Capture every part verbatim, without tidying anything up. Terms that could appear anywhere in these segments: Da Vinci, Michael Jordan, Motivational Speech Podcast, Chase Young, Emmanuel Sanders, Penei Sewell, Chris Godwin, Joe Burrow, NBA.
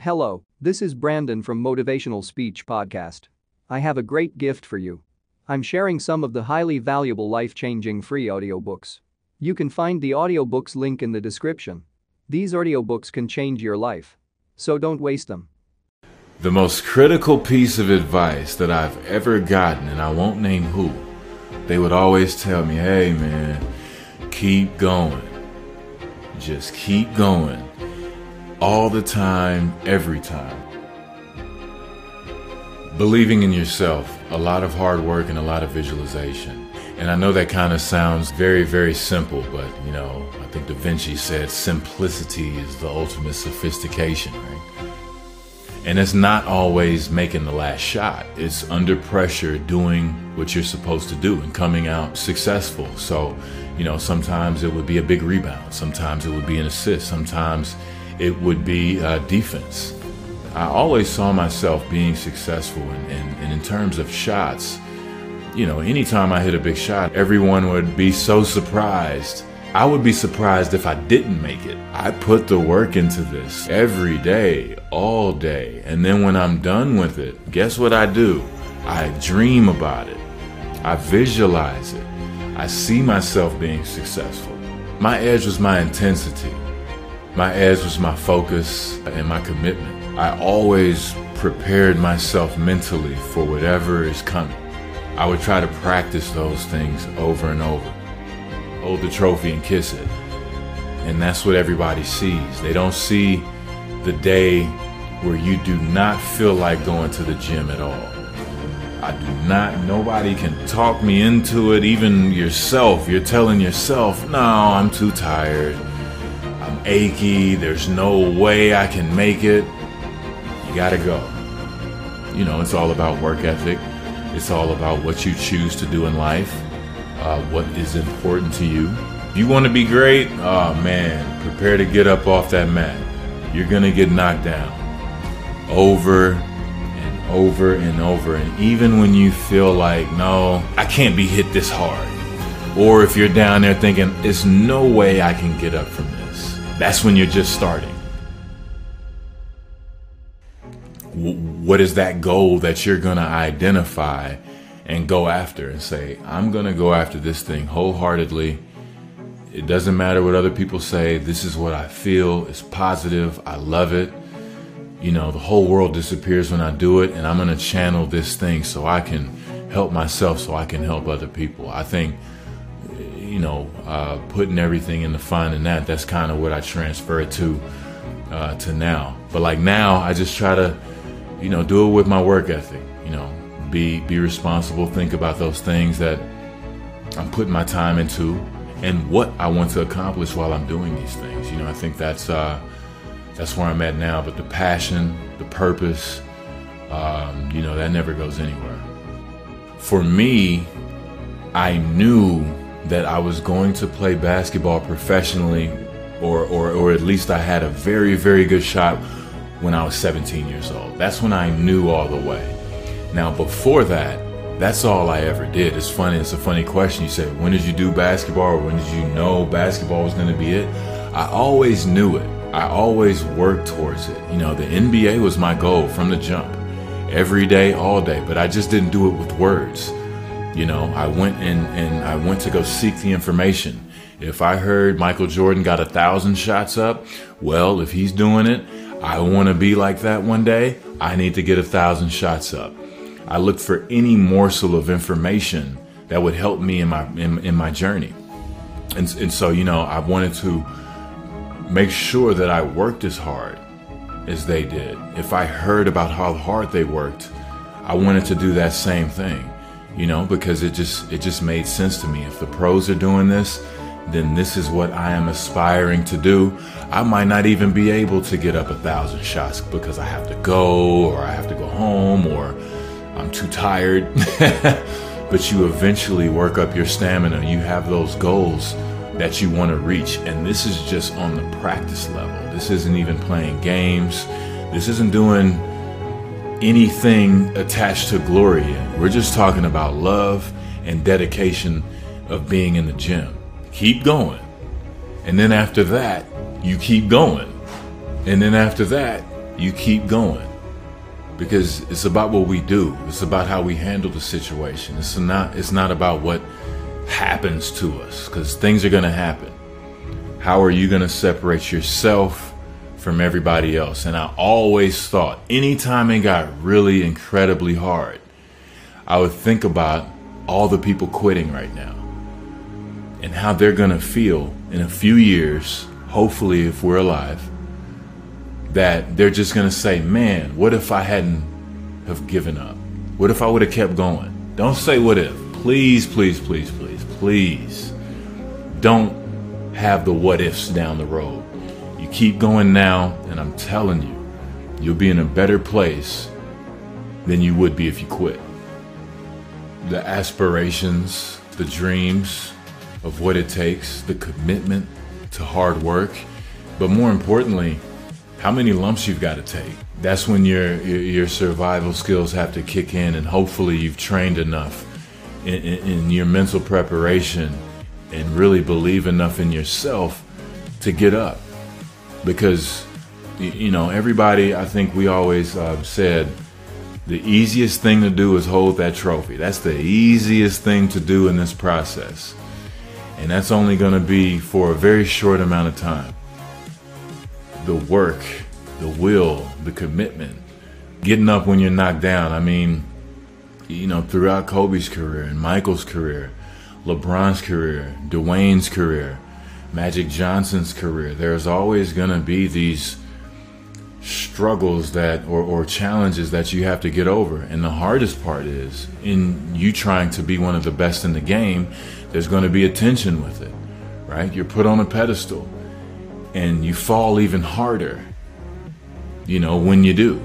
Hello, this is Brandon from Motivational Speech Podcast. I have a great gift for you. I'm sharing some of the highly valuable life-changing free audiobooks. You can find the audiobooks link in the description. These audiobooks can change your life, so don't waste them. The most critical piece of advice that I've ever gotten, and I won't name who, they would always tell me, hey man, keep going. Just keep going. All the time, every time. Believing in yourself, a lot of hard work and a lot of visualization. And I know that kind of sounds very, very simple, but you know, I think Da Vinci said simplicity is the ultimate sophistication, right? And it's not always making the last shot. It's under pressure doing what you're supposed to do and coming out successful. So, you know, sometimes it would be a big rebound. Sometimes it would be an assist. Sometimes it would be uh, defense. I always saw myself being successful, and, and, and in terms of shots, you know, anytime I hit a big shot, everyone would be so surprised. I would be surprised if I didn't make it. I put the work into this every day, all day, and then when I'm done with it, guess what I do? I dream about it. I visualize it. I see myself being successful. My edge was my intensity. My edge was my focus and my commitment. I always prepared myself mentally for whatever is coming. I would try to practice those things over and over. Hold the trophy and kiss it. And that's what everybody sees. They don't see the day where you do not feel like going to the gym at all. I do not, nobody can talk me into it, even yourself. You're telling yourself, no, I'm too tired. I'm achy, there's no way I can make it. You gotta go. You know, it's all about work ethic. It's all about what you choose to do in life, uh, what is important to you. You wanna be great? Oh man, prepare to get up off that mat. You're gonna get knocked down over and over and over. And even when you feel like, no, I can't be hit this hard. Or if you're down there thinking, there's no way I can get up from this. That's when you're just starting. W- what is that goal that you're going to identify and go after and say, I'm going to go after this thing wholeheartedly. It doesn't matter what other people say. This is what I feel. It's positive. I love it. You know, the whole world disappears when I do it, and I'm going to channel this thing so I can help myself, so I can help other people. I think you know, uh, putting everything into finding that, that's kind of what I transfer it to, uh, to now. But like now, I just try to, you know, do it with my work ethic, you know, be, be responsible, think about those things that I'm putting my time into and what I want to accomplish while I'm doing these things. You know, I think that's, uh, that's where I'm at now, but the passion, the purpose, um, you know, that never goes anywhere. For me, I knew that I was going to play basketball professionally, or, or or at least I had a very, very good shot when I was seventeen years old. That's when I knew all the way. Now, before that, that's all I ever did. It's funny, it's a funny question. You say, when did you do basketball? Or when did you know basketball was gonna be it? I always knew it. I always worked towards it. You know, the N B A was my goal from the jump. Every day, all day, but I just didn't do it with words. You know, I went and, and I went to go seek the information. If I heard Michael Jordan got a thousand shots up, well, if he's doing it, I want to be like that one day. I need to get a thousand shots up. I looked for any morsel of information that would help me in my in, in my journey. And, and so, you know, I wanted to make sure that I worked as hard as they did. If I heard about how hard they worked, I wanted to do that same thing. You know, because it just it just made sense to me. If the pros are doing this, then this is what I am aspiring to do. I might not even be able to get up a thousand shots because I have to go, or I have to go home, or I'm too tired. But you eventually work up your stamina. You have those goals that you want to reach. And this is just on the practice level. This isn't even playing games. This isn't doing anything attached to glory yet. We're just talking about love and dedication of being in the gym. Keep going. And then after that, you keep going. And then after that, you keep going, because it's about what we do. It's about how we handle the situation. It's not, it's not about what happens to us, because things are going to happen. How are you going to separate yourself from everybody else? And I always thought, anytime it got really incredibly hard, I would think about all the people quitting right now and how they're going to feel in a few years, hopefully if we're alive, that they're just going to say, man, what if I hadn't have given up? What if I would have kept going? Don't say what if. Please, please, please, please, please don't have the what ifs down the road. You keep going now, and I'm telling you, you'll be in a better place than you would be if you quit. The aspirations, the dreams of what it takes, the commitment to hard work, but more importantly, how many lumps you've got to take. That's when your, your, your survival skills have to kick in, and hopefully you've trained enough in, in, in your mental preparation and really believe enough in yourself to get up. Because, you know, everybody, I think we always uh, said the easiest thing to do is hold that trophy. That's the easiest thing to do in this process. And that's only going to be for a very short amount of time. The work, the will, the commitment, getting up when you're knocked down. I mean, you know, throughout Kobe's career and Michael's career, LeBron's career, Dwayne's career, Magic Johnson's career, there's always going to be these struggles that or, or challenges that you have to get over. And the hardest part is, in you trying to be one of the best in the game, there's going to be a tension with it, right? You're put on a pedestal and you fall even harder, you know, when you do.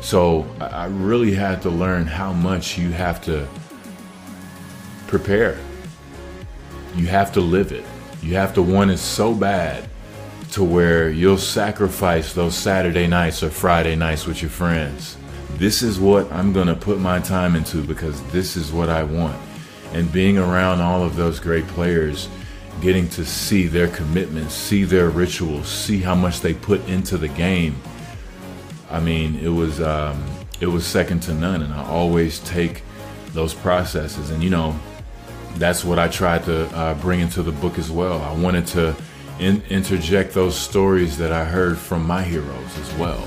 So I really had to learn how much you have to prepare. You have to live it. You have to want it so bad to where you'll sacrifice those Saturday nights or Friday nights with your friends. This is what I'm going to put my time into because this is what I want. And being around all of those great players, getting to see their commitments, see their rituals, see how much they put into the game. I mean, it was um, it was second to none. And I always take those processes and, you know, that's what I tried to uh, bring into the book as well. I wanted to in- interject those stories that I heard from my heroes as well.